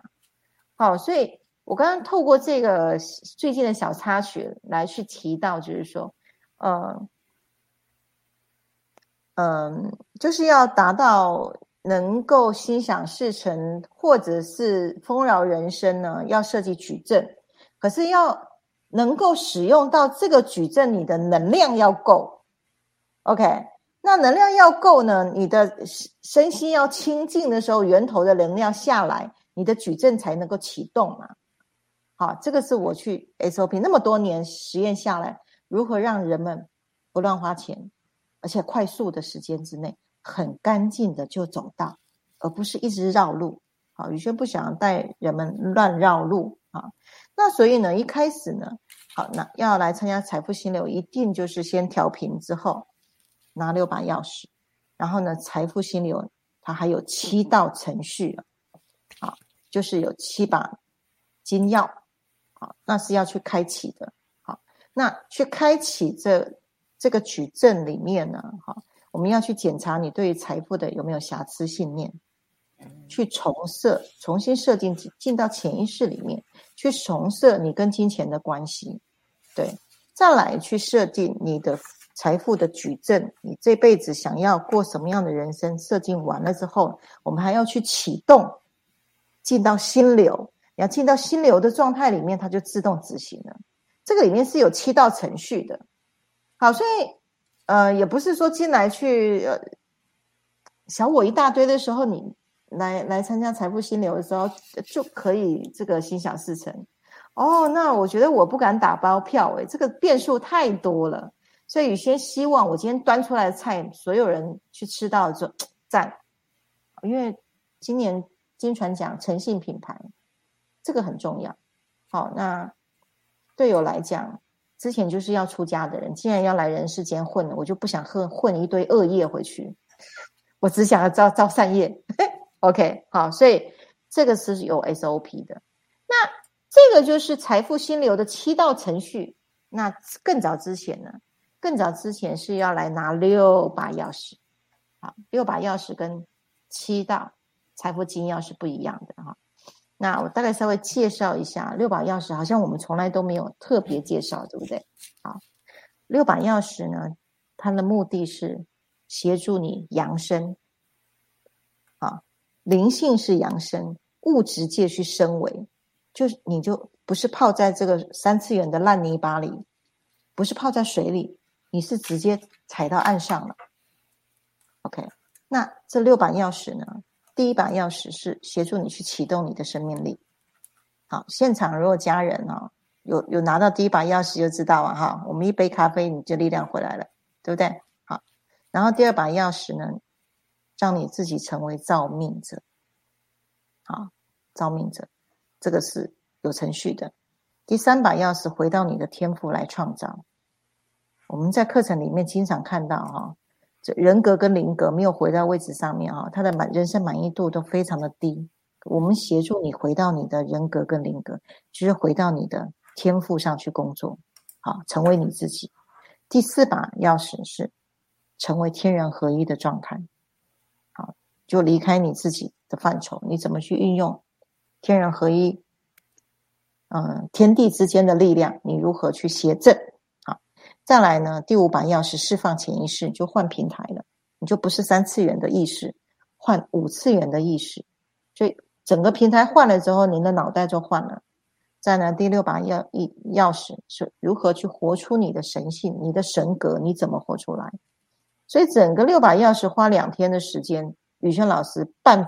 好，所以我刚刚透过这个最近的小插曲来去提到，就是说就是要达到能够心想事成或者是丰饶人生呢，要设计矩阵，可是要能够使用到这个矩阵，你的能量要够。 OK， 那能量要够呢，你的身心要清净的时候，源头的能量下来，你的矩阵才能够启动嘛。好，这个是我去 SOP 那么多年实验下来，如何让人们不乱花钱，而且快速的时间之内很干净的就走到，而不是一直绕路。有些不想带人们乱绕路啊。那所以呢，一开始呢，好，那要来参加财富心流，一定就是先调频之后拿6把钥匙，然后呢，财富心流它还有7道程序啊，就是有7把金钥，好，那是要去开启的。好，那去开启这个矩阵里面呢，好，我们要去检查你对于财富的有没有瑕疵信念。去重新设定进到潜意识里面去重设你跟金钱的关系，对，再来去设定你的财富的矩阵，你这辈子想要过什么样的人生，设定完了之后，我们还要去启动进到心流，你要进到心流的状态里面，它就自动执行了。这个里面是有7道程序的。好，所以也不是说进来去小我一大堆的时候，你来参加财富心流的时候就可以这个心想事成哦。那我觉得我不敢打包票这个变数太多了，所以有些希望我今天端出来的菜所有人去吃到就赞，因为今年金传奖诚信品牌这个很重要。好，那对我来讲之前就是要出家的人，既然要来人世间混了，我就不想混一堆恶业回去，我只想要造善业OK， 好，所以这个是有 SOP 的。那这个就是财富心流的7道程序。那更早之前呢，更早之前是要来拿6把钥匙。好，6把钥匙跟7道财富金钥匙不一样的。那我大概稍微介绍一下，6把钥匙好像我们从来都没有特别介绍，对不对？好，6把钥匙呢，它的目的是协助你扬升。好，灵性是扬升，物质界去升维，就是你就不是泡在这个3次元的烂泥巴里，不是泡在水里，你是直接踩到岸上了。OK， 那这6把钥匙呢？第1把钥匙是协助你去启动你的生命力。好，现场如果家人有拿到第1把钥匙就知道啊，哈，我们一杯咖啡你就力量回来了，对不对？好，然后第2把钥匙呢？让你自己成为造命者。好，造命者这个是有程序的。第3把钥匙回到你的天赋来创造。我们在课程里面经常看到人格跟灵格没有回到位置上面，他的人生满意度都非常的低。我们协助你回到你的人格跟灵格，就是回到你的天赋上去工作。好，成为你自己。第4把钥匙是成为天人合一的状态。就离开你自己的范畴，你怎么去运用天人合一，天地之间的力量，你如何去协振？好，再来呢，第5把钥匙释放潜意识，就换平台了，你就不是3次元的意识，换5次元的意识，所以整个平台换了之后，你的脑袋就换了。再来第6把钥匙是如何去活出你的神性，你的神格，你怎么活出来？所以整个6把钥匙花2天的时间。宇轩老师半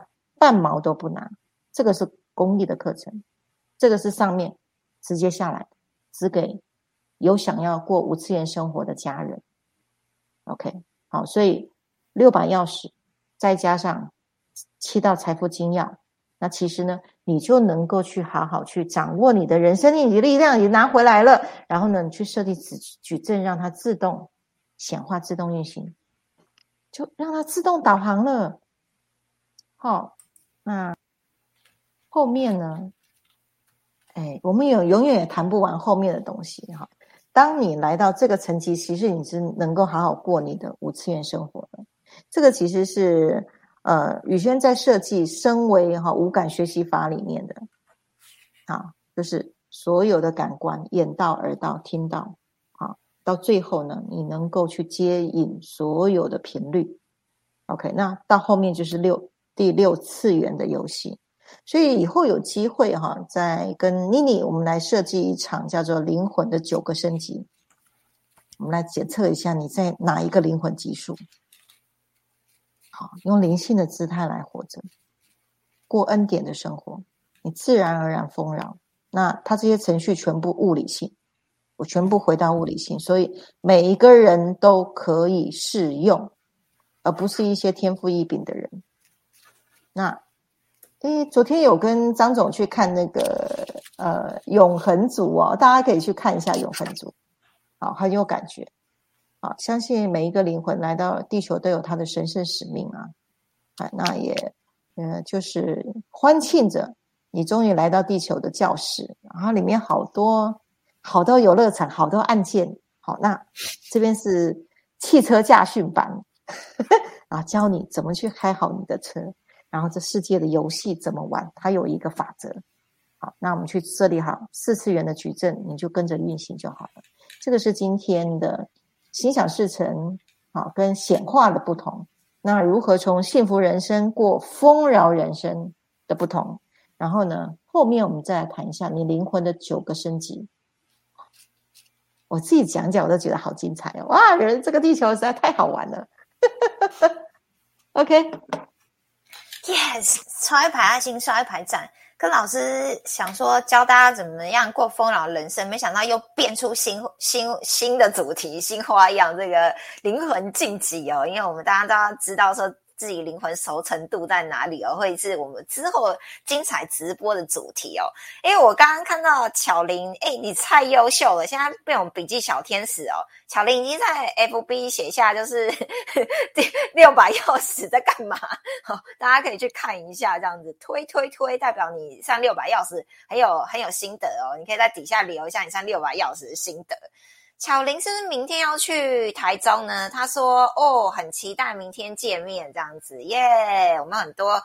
毛都不拿，这个是公益的课程，这个是上面直接下来，只给有想要过5次元生活的家人。OK， 好，所以6把钥匙再加上7道财富金钥，那其实呢，你就能够去好好去掌握你的人生，你的力量也拿回来了，然后呢，你去设定矩阵，让它自动显化、自动运行，就让它自动导航了。好，那后面呢？我们永远也谈不完后面的东西哈。当你来到这个层级，其实你是能够好好过你的5次元生活的。这个其实是宇轩在设计身为五感学习法里面的啊，就是所有的感官，眼到、耳到、听到啊，到最后呢，你能够去接引所有的频率。OK， 那到后面就是第6次元的游戏，所以以后有机会再跟妮妮我们来设计一场叫做灵魂的9个升级，我们来检测一下你在哪一个灵魂级数。好，用灵性的姿态来活着，过恩典的生活，你自然而然丰饶。那它这些程序全部物理性，我全部回到物理性，所以每一个人都可以适用，而不是一些天赋异禀的人。那昨天有跟张总去看那个永恒族哦，大家可以去看一下永恒族，好，很有感觉。好，相信每一个灵魂来到地球都有它的神圣使命啊，啊，那也就是欢庆着你终于来到地球的教室，然后里面好多好多游乐场，好多按键。好，那这边是汽车驾训班啊，教你怎么去开好你的车。然后这世界的游戏怎么玩，它有一个法则。好，那我们去设立好四次元的矩阵，你就跟着运行就好了。这个是今天的心想事成，好，跟显化的不同。那如何从幸福人生过丰饶人生的不同，然后呢，后面我们再来谈一下你灵魂的9个升级。我自己讲讲我都觉得好精彩哦！哇，人这个地球实在太好玩了OK yes， 抽一排爱心，刷一排赞。跟老师想说教大家怎么样过丰饶人生，没想到又变出新的主题、新花样，这个灵魂晋级哦。因为我们大家都要知道说自己灵魂熟程度在哪里哦，会是我们之后精彩直播的主题哦。因为我刚刚看到巧玲，你太优秀了，现在被我们笔记小天使哦。巧玲已经在 FB 写下就是六把钥匙在干嘛、哦、大家可以去看一下，这样子推推推代表你上6把钥匙很有心得哦，你可以在底下留一下你上6把钥匙的心得。巧玲是不是明天要去台中呢？她说哦，很期待明天见面这样子耶、我们很多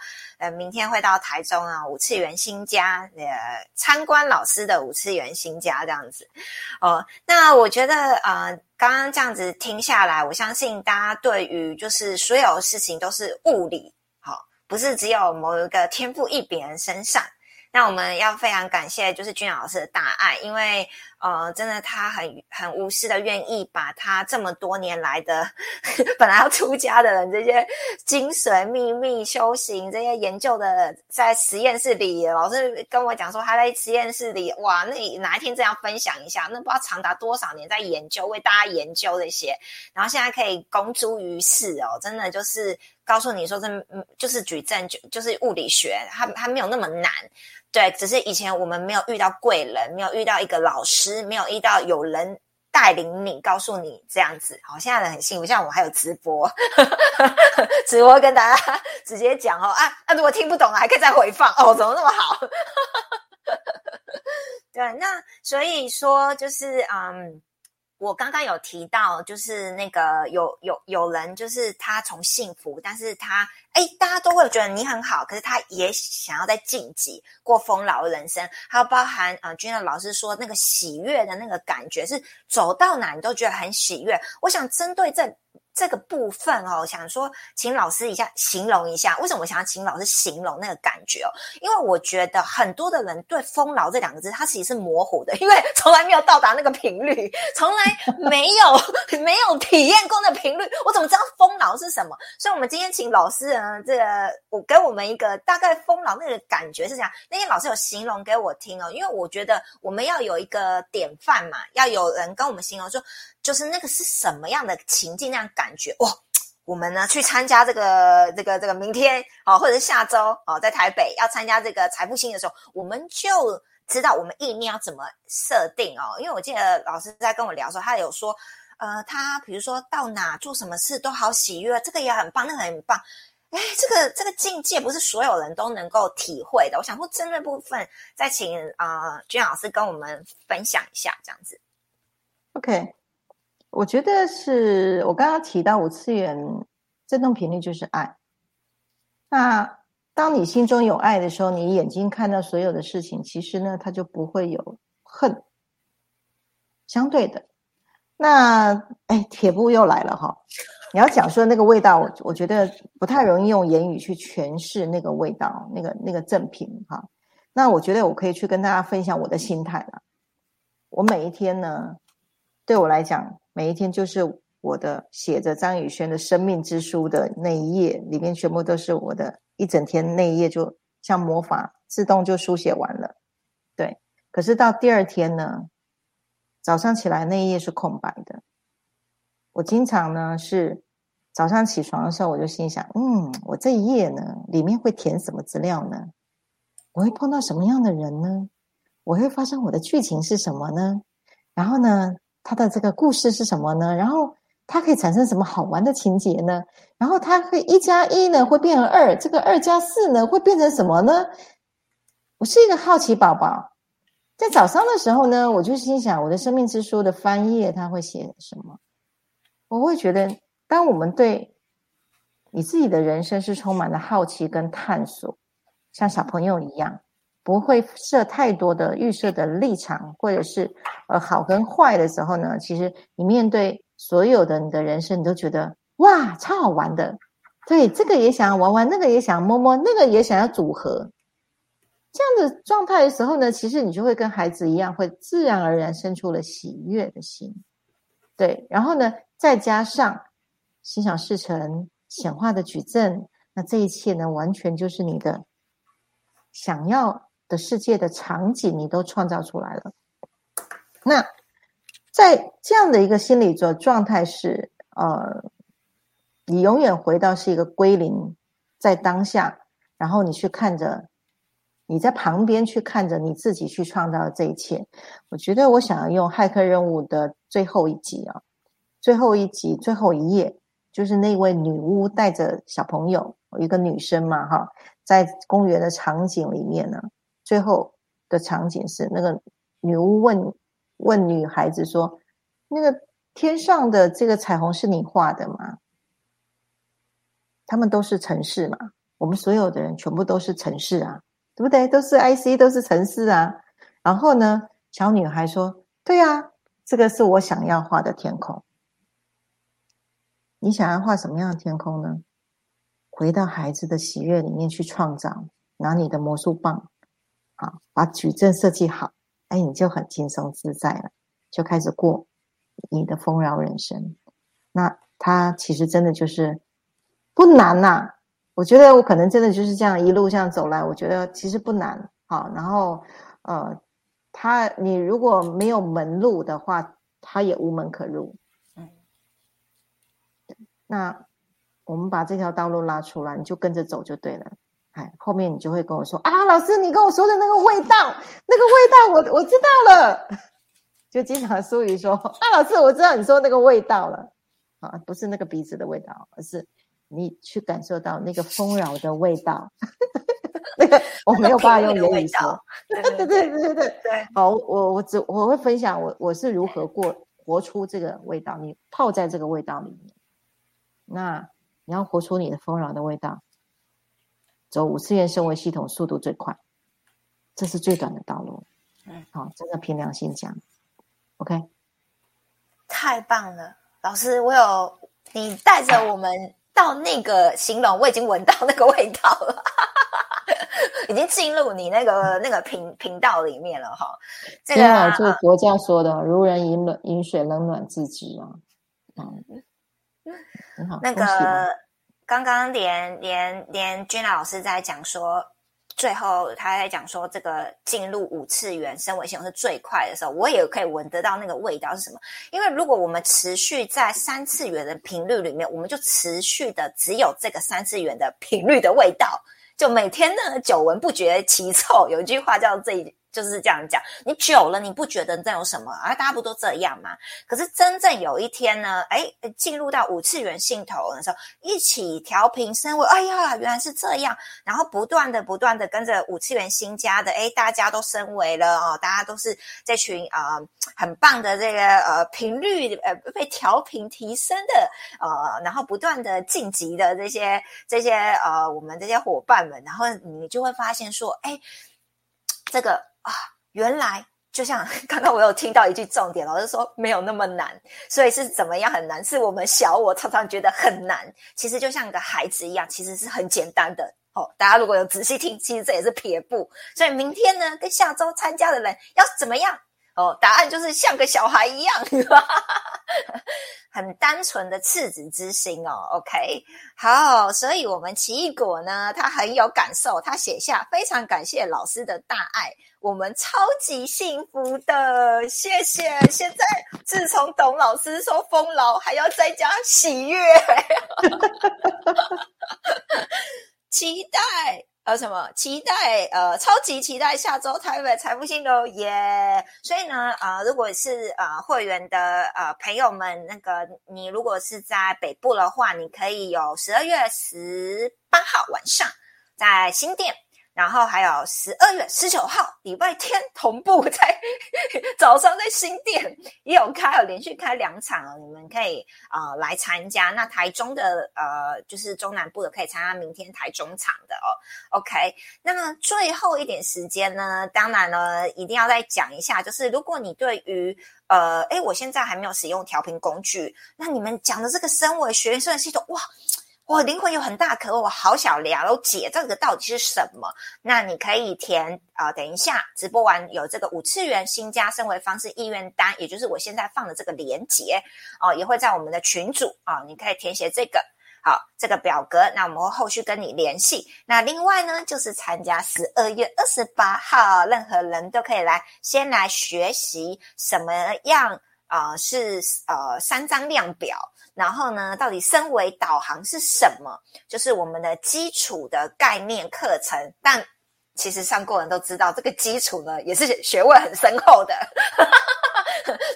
明天会到台中啊，五次元新家参观老师的五次元新家这样子哦。那我觉得刚刚这样子听下来，我相信大家对于就是所有事情都是物理好、哦，不是只有某一个天赋异禀人身上。那我们要非常感谢就是Gina老师的大爱，因为真的他很无私的愿意把他这么多年来的本来要出家的人这些精髓秘密修行这些研究的，在实验室里，老师跟我讲说他在实验室里，哇，那你哪一天真要分享一下，那不知道长达多少年在研究，为大家研究这些，然后现在可以公诸于世哦，真的就是告诉你说这就是矩阵，就是物理学，它没有那么难。对，只是以前我们没有遇到贵人，没有遇到一个老师，没有遇到有人带领你告诉你这样子。好，现在人很幸福，像我还有直播直播跟大家直接讲哦，如果听不懂了还可以再回放哦，怎么那么好对，那所以说就是我刚刚有提到就是那个有人就是他从幸福，但是他大家都会觉得你很好，可是他也想要在晋级过丰饶人生。还有包含Gina老师说那个喜悦的那个感觉，是走到哪你都觉得很喜悦。我想针对这个部分哦，想说请老师一下形容一下，为什么我想要请老师形容那个感觉哦？因为我觉得很多的人对丰饶这2个字它其实是模糊的，因为从来没有到达那个频率，从来没有体验过那个频率，我怎么知道丰饶是什么？所以我们今天请老师呢，我给我们一个大概丰饶那个感觉是这样。那天老师有形容给我听哦，因为我觉得我们要有一个典范嘛，要有人跟我们形容说就是那个是什么样的情境，那样感觉哇！我们呢去参加这个明天哦，或者是下周哦，在台北要参加这个财富星的时候，我们就知道我们意念要怎么设定哦。因为我记得老师在跟我聊的时候，他有说，他比如说到哪做什么事都好喜悦，这个也很棒，那个很棒。这个境界不是所有人都能够体会的。我想说，针对部分再请Gina老师跟我们分享一下，这样子。OK。我觉得是我刚刚提到5次元振动频率就是爱。那当你心中有爱的时候，你眼睛看到所有的事情，其实呢，它就不会有恨。相对的，那铁布又来了哈。你要讲说那个味道，我觉得不太容易用言语去诠释那个味道，那个振频哈。那我觉得我可以去跟大家分享我的心态了。我每一天呢，对我来讲。每一天就是我的写着张宇轩的生命之书的那一页，里面全部都是我的一整天，那一页就像魔法自动就书写完了。对，可是到第二天呢，早上起来那一页是空白的。我经常呢是早上起床的时候，我就心想我这一页呢里面会填什么资料呢？我会碰到什么样的人呢？我会发生我的剧情是什么呢？然后呢，他的这个故事是什么呢？然后它可以产生什么好玩的情节呢？然后它会1+1呢会变成2，这个2+4呢会变成什么呢？我是一个好奇宝宝。在早上的时候呢，我就心想我的生命之书的翻页它会写什么。我会觉得当我们对你自己的人生是充满了好奇跟探索，像小朋友一样，不会设太多的预设的立场或者是好跟坏的时候呢，其实你面对所有的你的人生，你都觉得哇超好玩的，对，这个也想要玩玩，那个也想摸摸，那个也想要组合。这样的状态的时候呢，其实你就会跟孩子一样，会自然而然生出了喜悦的心。对，然后呢再加上心想事成显化的矩阵，那这一切呢完全就是你的想要的世界的场景你都创造出来了。那在这样的一个心理的状态是你永远回到是一个归零在当下，然后你去看着，你在旁边去看着你自己去创造这一切。我觉得我想要用骇客任务的最后一集啊，最后一页，就是那位女巫带着小朋友，一个女生嘛哈，在公园的场景里面呢，最后的场景是那个女巫问女孩子说，那个天上的这个彩虹是你画的吗？他们都是城市嘛，我们所有的人全部都是城市啊，对不对？都是 IC， 都是城市啊。然后呢小女孩说，对啊，这个是我想要画的天空。你想要画什么样的天空呢？回到孩子的喜悦里面去创造，拿你的魔术棒好，把矩阵设计好，哎，你就很轻松自在了，就开始过你的丰饶人生。那它其实真的就是不难啊，我觉得我可能真的就是这样一路这样走来，我觉得其实不难。好，然后你如果没有门路的话，它也无门可入。那我们把这条道路拉出来，你就跟着走就对了。后面你就会跟我说啊，老师你跟我说的那个味道，我知道了。就经常苏瑜说啊，老师我知道你说那个味道了啊，不是那个鼻子的味道，而是你去感受到那个丰饶的味道。那个我没有办法用言语说。对。好，我会分享我是如何活出这个味道，你泡在这个味道里面。那你要活出你的丰饶的味道，走5次元升维系统速度最快，这是最短的道路。好，真的凭良心讲 OK， 太棒了。老师，你带着我们到那个形容，我已经闻到那个味道了。已经进入你那个频道里面了哈。这个就佛教说的如人饮水，冷暖自知啊。很好，那个刚刚连 Gina 老师在讲说，最后他在讲说这个进入5次元升维系统是最快的时候，我也可以闻得到那个味道是什么。因为如果我们持续在3次元的频率里面，我们就持续的只有这个3次元的频率的味道，就每天呢久闻不觉其臭。有一句话叫就是这样讲，你久了你不觉得这有什么啊？大家不都这样吗？可是真正有一天呢，进入到5次元系统的时候，一起调频升维，哎呀，原来是这样。然后不断的跟着5次元新加的，大家都升维了哦，大家都是这群很棒的这个频率被调频提升的然后不断的晋级的这些我们这些伙伴们，然后你就会发现说，这个。啊，原来就像刚刚我有听到一句重点，老师说没有那么难，所以是怎么样很难？是我们小我常常觉得很难，其实就像一个孩子一样，其实是很简单的哦。大家如果有仔细听，其实这也是撇步。所以明天呢，跟下周参加的人要怎么样哦？答案就是像个小孩一样，很单纯的赤子之心哦。OK， 好，所以我们奇异果呢，他很有感受，他写下非常感谢老师的大爱。我们超级幸福的，谢谢。现在自从董老师说丰饶，还要再加喜悦，期待什么期待超级期待下周台北财富星流耶！ Yeah! 所以呢如果是会员的朋友们，那个你如果是在北部的话，你可以有12月18号晚上在新店，然后还有12月19号礼拜天同步在早上在新店也有开，有连续开2场哦，你们可以来参加。那台中的就是中南部的可以参加明天台中场的哦。OK， 那最后一点时间呢，当然呢一定要再讲一下，就是如果你对于我现在还没有使用调频工具，那你们讲的这个深微学院深微系统，哇！我灵魂有很大可，我好想了解这个到底是什么。那你可以填等一下直播完有这个5次元新加深微方式意愿单，也就是我现在放的这个连结也会在我们的群组你可以填写这个好这个表格，那我们会后续跟你联系。那另外呢，就是参加12月28号，任何人都可以来先来学习什么样是3张量表，然后呢到底深微导航是什么，就是我们的基础的概念课程。但其实上过人都知道这个基础呢也是学问很深厚的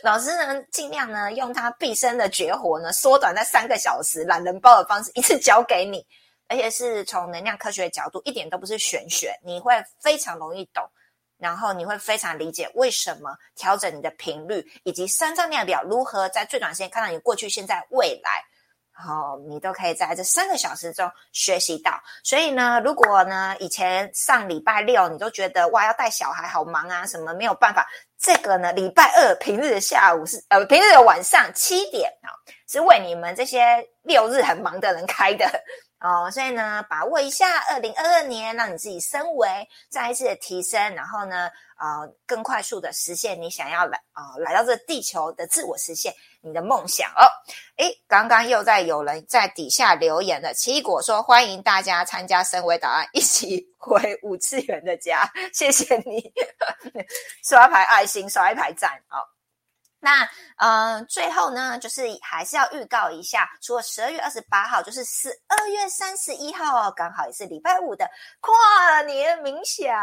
老师呢尽量呢用他毕生的绝活呢缩短在3个小时懒人包的方式一次教给你，而且是从能量科学的角度，一点都不是玄学，你会非常容易懂，然后你会非常理解为什么调整你的频率，以及3张量表如何在最短时间看到你过去现在未来，你都可以在这3个小时中学习到。所以呢如果呢以前上礼拜六你都觉得哇要带小孩好忙啊什么没有办法，这个呢礼拜二平日的下午是平日的晚上7点是为你们这些6日很忙的人开的所以呢把握一下2022年让你自己深微再一次的提升，然后呢更快速的实现你想要来到这地球的自我实现你的梦想哦。刚刚又在有人在底下留言了，奇异果说欢迎大家参加深微导案一起回5次元的家，谢谢你刷一排爱心刷一排赞哦。那最后呢就是还是要预告一下，除了12月28号就是12月31号刚好也是礼拜五的跨年冥想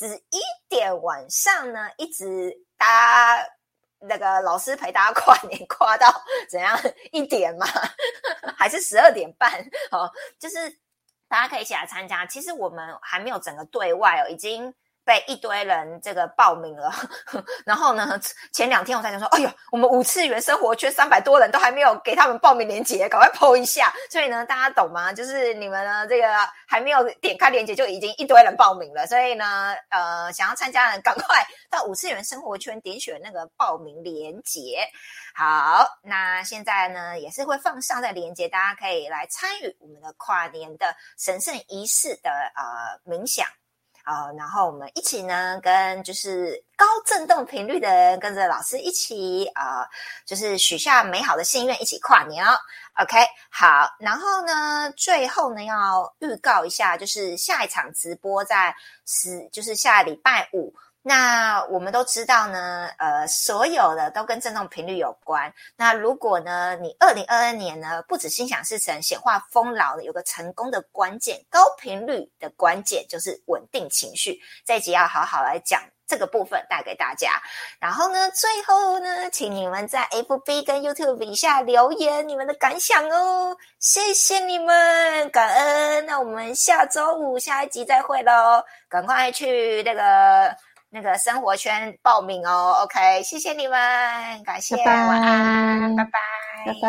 ，11点晚上呢一直搭那个老师陪大家跨年跨到怎样1点嘛还是12点半就是大家可以一起来参加。其实我们还没有整个对外已经被一堆人这个报名了然后呢前2天我才想说哎呦我们5次元生活圈300多人都还没有给他们报名连结，赶快 po 一下。所以呢大家懂吗，就是你们呢这个还没有点开连结就已经一堆人报名了，所以呢想要参加的人赶快到5次元生活圈点选那个报名连结。好，那现在呢也是会放上在连结，大家可以来参与我们的跨年的神圣仪式的冥想。然后我们一起呢跟就是高振动频率的人跟着老师一起就是许下美好的心愿，一起跨年哦。OK， 好，然后呢最后呢要预告一下，就是下一场直播在就是下礼拜五。那我们都知道呢所有的都跟振动频率有关。那如果呢你2022年呢不止心想事成显化丰饶，有个成功的关键，高频率的关键就是稳定情绪，这一集要好好来讲这个部分带给大家。然后呢最后呢请你们在 FB 跟 YouTube 底下留言你们的感想哦，谢谢你们，感恩。那我们下周五下一集再会咯，赶快去那个生活圈报名哦。OK， 谢谢你们，感谢，拜拜晚安，拜拜。